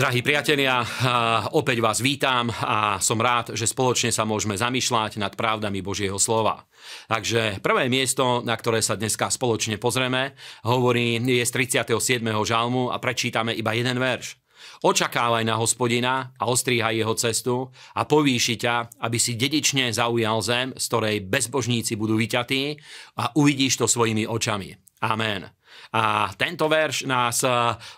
Drahí priatelia, opäť vás vítam a som rád, že spoločne sa môžeme zamýšľať nad pravdami Božieho slova. Takže prvé miesto, na ktoré sa dneska spoločne pozrieme, hovorí, je z 37. žalmu a prečítame iba jeden verš. Očakávaj na Hospodina a ostríhaj jeho cestu a povýši ťa, aby si dedične zaujal zem, z ktorej bezbožníci budú vyťatí a uvidíš to svojimi očami. Amen. A tento verš nás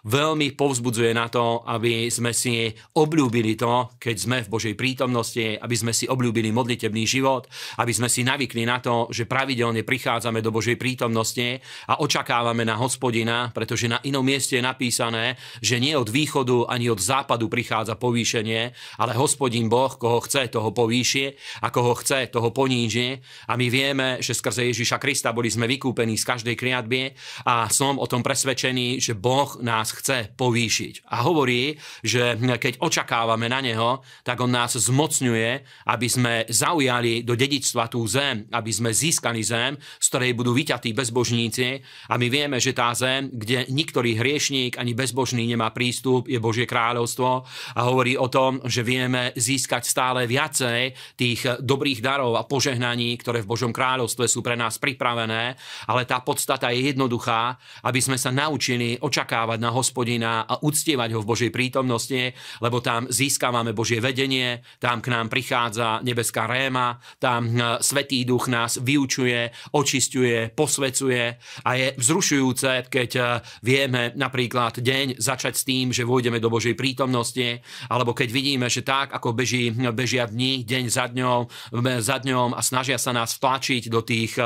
veľmi povzbudzuje na to, aby sme si obľúbili to, keď sme v Božej prítomnosti, aby sme si obľúbili modlitebný život, aby sme si navykli na to, že pravidelne prichádzame do Božej prítomnosti a očakávame na Hospodina, pretože na inom mieste je napísané, že nie od východu ani od západu prichádza povýšenie, ale Hospodin Boh, koho chce, toho povýši a koho chce, toho poníži. A my vieme, že skrze Ježiša Krista boli sme vykúpení z každej kliatby a som o tom presvedčený, že Boh nás chce povýšiť. A hovorí, že keď očakávame na Neho, tak On nás zmocňuje, aby sme zaujali do dedičstva tú zem, aby sme získali zem, z ktorej budú vyťatí bezbožníci. A my vieme, že tá zem, kde niktorý hriešník ani bezbožný nemá prístup, je Božie kráľovstvo. A hovorí o tom, že vieme získať stále viacej tých dobrých darov a požehnaní, ktoré v Božom kráľovstve sú pre nás pripravené. Ale tá podstata je jednoduchá, aby sme sa naučili očakávať na Hospodina a uctievať ho v Božej prítomnosti, lebo tam získávame Božie vedenie, tam k nám prichádza nebeská réma, tam Svätý Duch nás vyučuje, očisťuje, posvecuje a je vzrušujúce, keď vieme napríklad deň začať s tým, že vôjdeme do Božej prítomnosti, alebo keď vidíme, že tak, ako bežia dni, deň za dňom a snažia sa nás vtlačiť do tých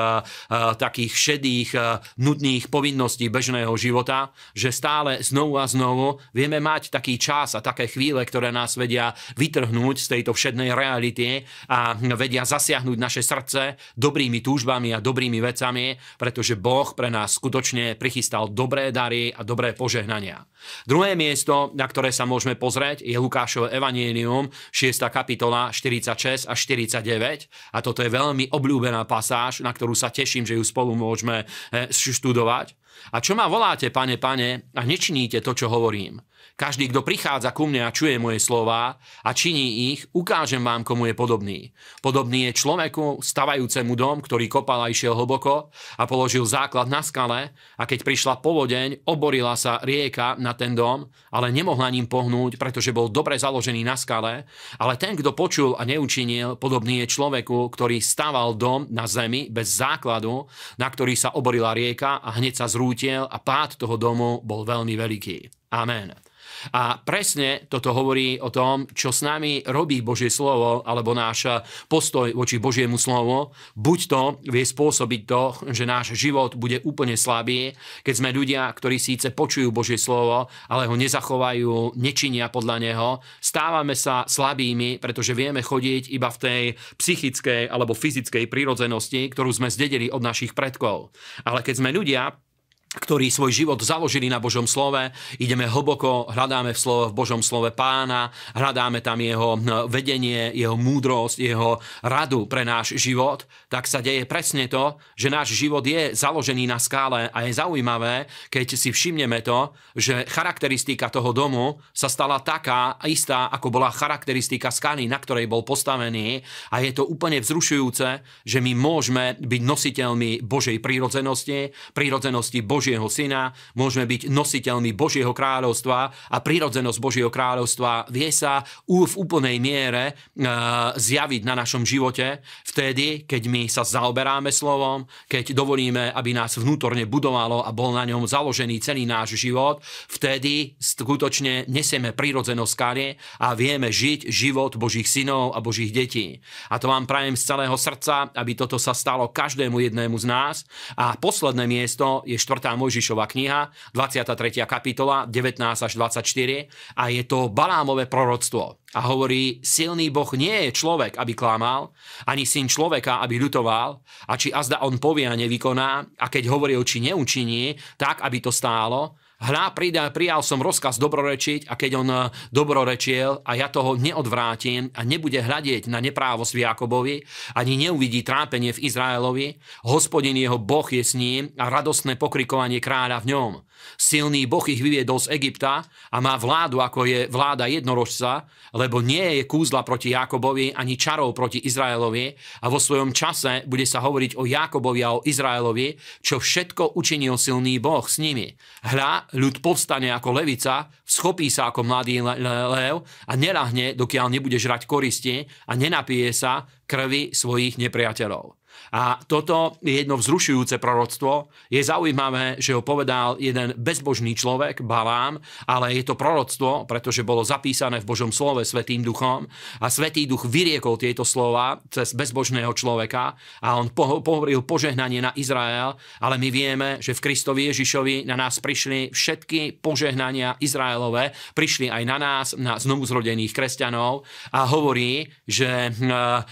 takých šedých, nudných povinností bežného života, že stále znovu a znovu vieme mať taký čas a také chvíle, ktoré nás vedia vytrhnúť z tejto všednej reality a vedia zasiahnuť naše srdce dobrými túžbami a dobrými vecami, pretože Boh pre nás skutočne prichystal dobré dary a dobré požehnania. Druhé miesto, na ktoré sa môžeme pozrieť, je Lukášovo evanjelium, 6. kapitola 46 a 49. A toto je veľmi obľúbená pasáž, na ktorú sa teším, že ju spolu môžeme študovať. A čo ma voláte, pane, pane, a nečiníte to, čo hovorím? Každý, kto prichádza ku mne a čuje moje slová a činí ich, ukážem vám, komu je podobný. Podobný je človeku, stavajúcemu dom, ktorý kopal a išiel hlboko a položil základ na skale a keď prišla povodeň, oborila sa rieka na ten dom, ale nemohla ním pohnúť, pretože bol dobre založený na skale, ale ten, kto počul a neučinil, podobný je človeku, ktorý staval dom na zemi bez základu, na ktorý sa oborila rieka a hneď sa zrútil a pád toho domu bol veľmi veľký. Amen. A presne toto hovorí o tom, čo s nami robí Božie slovo alebo náš postoj voči Božiemu slovu. Buď to vie spôsobiť to, že náš život bude úplne slabý, keď sme ľudia, ktorí síce počujú Božie slovo, ale ho nezachovajú, nečinia podľa neho. Stávame sa slabými, pretože vieme chodiť iba v tej psychickej alebo fyzickej prirodzenosti, ktorú sme zdedili od našich predkov. Ale keď sme ľudia, ktorí svoj život založili na Božom slove, ideme hlboko, hľadáme v Božom slove Pána, hľadáme tam jeho vedenie, jeho múdrosť, jeho radu pre náš život, tak sa deje presne to, že náš život je založený na skále a je zaujímavé, keď si všimneme to, že charakteristika toho domu sa stala taká istá, ako bola charakteristika skaly, na ktorej bol postavený a je to úplne vzrušujúce, že my môžeme byť nositeľmi Božej prírodzenosti Božieho syna, môžeme byť nositeľmi Božieho kráľovstva a prirodzenosť Božieho kráľovstva vie sa v úplnej miere zjaviť na našom živote vtedy, keď my sa zaoberáme slovom, keď dovolíme, aby nás vnútorne budovalo a bol na ňom založený celý náš život, vtedy skutočne nesieme prirodzenosť skály a vieme žiť život Božích synov a Božích detí. A to vám prajem z celého srdca, aby toto sa stalo každému jednému z nás. A posledné miesto je 4. Mojžišova kniha, 23. kapitola, 19 až 24 a je to Balámové proroctvo. A hovorí, silný Boh nie je človek, aby klamal, ani syn človeka, aby ľutoval, a či azda on povie a nevykoná, a keď hovoril, či neučiní, tak, aby to stálo, Hľa, prijal som rozkaz dobrorečiť, a keď on dobrorečiel a ja toho neodvrátim a nebude hľadieť na neprávosť v Jakobovi, ani neuvidí trápenie v Izraelovi, Hospodin jeho Boh je s ním a radostné pokrikovanie kráľa v ňom. Silný Boh ich vyviedol z Egypta a má vládu, ako je vláda jednorožca, lebo nie je kúzla proti Jakobovi ani čarov proti Izraelovi a vo svojom čase bude sa hovoriť o Jakobovi a o Izraelovi, čo všetko učinil silný Boh s nimi. Hľa, ľud povstane ako levica, schopí sa ako mladý lev a neľahne, dokiaľ nebude žrať koristi a nenapije sa krvi svojich nepriateľov. A toto je jedno vzrušujúce proroctvo. Je zaujímavé, že ho povedal jeden bezbožný človek, Balám, ale je to proroctvo, pretože bolo zapísané v Božom slove Svätým duchom a Svätý duch vyriekol tieto slova cez bezbožného človeka a on pohovoril požehnanie na Izrael, ale my vieme, že v Kristovi Ježišovi na nás prišli všetky požehnania Izraelové, prišli aj na nás, na znovuzrodených kresťanov a hovorí, že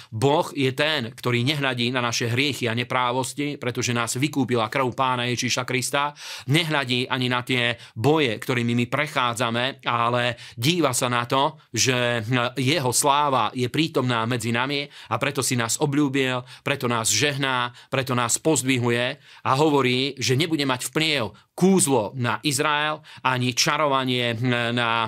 Boh je ten, ktorý nehľadí na naše hriechy a neprávosti, pretože nás vykúpila krv Pána Ježíša Krista, nehľadí ani na tie boje, ktorými my prechádzame, ale díva sa na to, že jeho sláva je prítomná medzi nami a preto si nás obľúbil, preto nás žehná, preto nás pozdvihuje a hovorí, že nebude mať vplyv kúzlo na Izrael, ani čarovanie na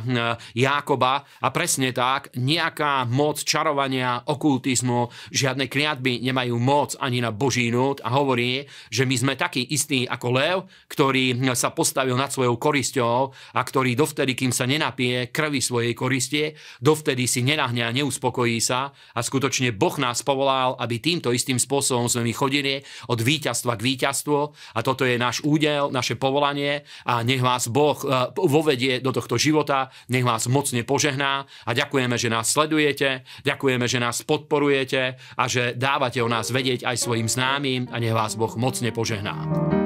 Jákoba a presne tak, nejaká moc čarovania, okultizmu, žiadne kliatby nemajú moc ani na Boží núd a hovorí, že my sme takí istí ako lev, ktorý sa postavil nad svojou korisťou a ktorý dovtedy, kým sa nenapije krvi svojej koristie, dovtedy si nenahne a neuspokojí sa a skutočne Boh nás povolal, aby týmto istým spôsobom sme my chodili od víťazstva k víťazstvu a toto je náš údel, naše povolanie a nech vás Boh vovedie do tohto života, nech vás mocne požehná a ďakujeme, že nás sledujete, ďakujeme, že nás podporujete a že dávate o nás vedieť aj svojim známym a nech vás Boh mocne požehná.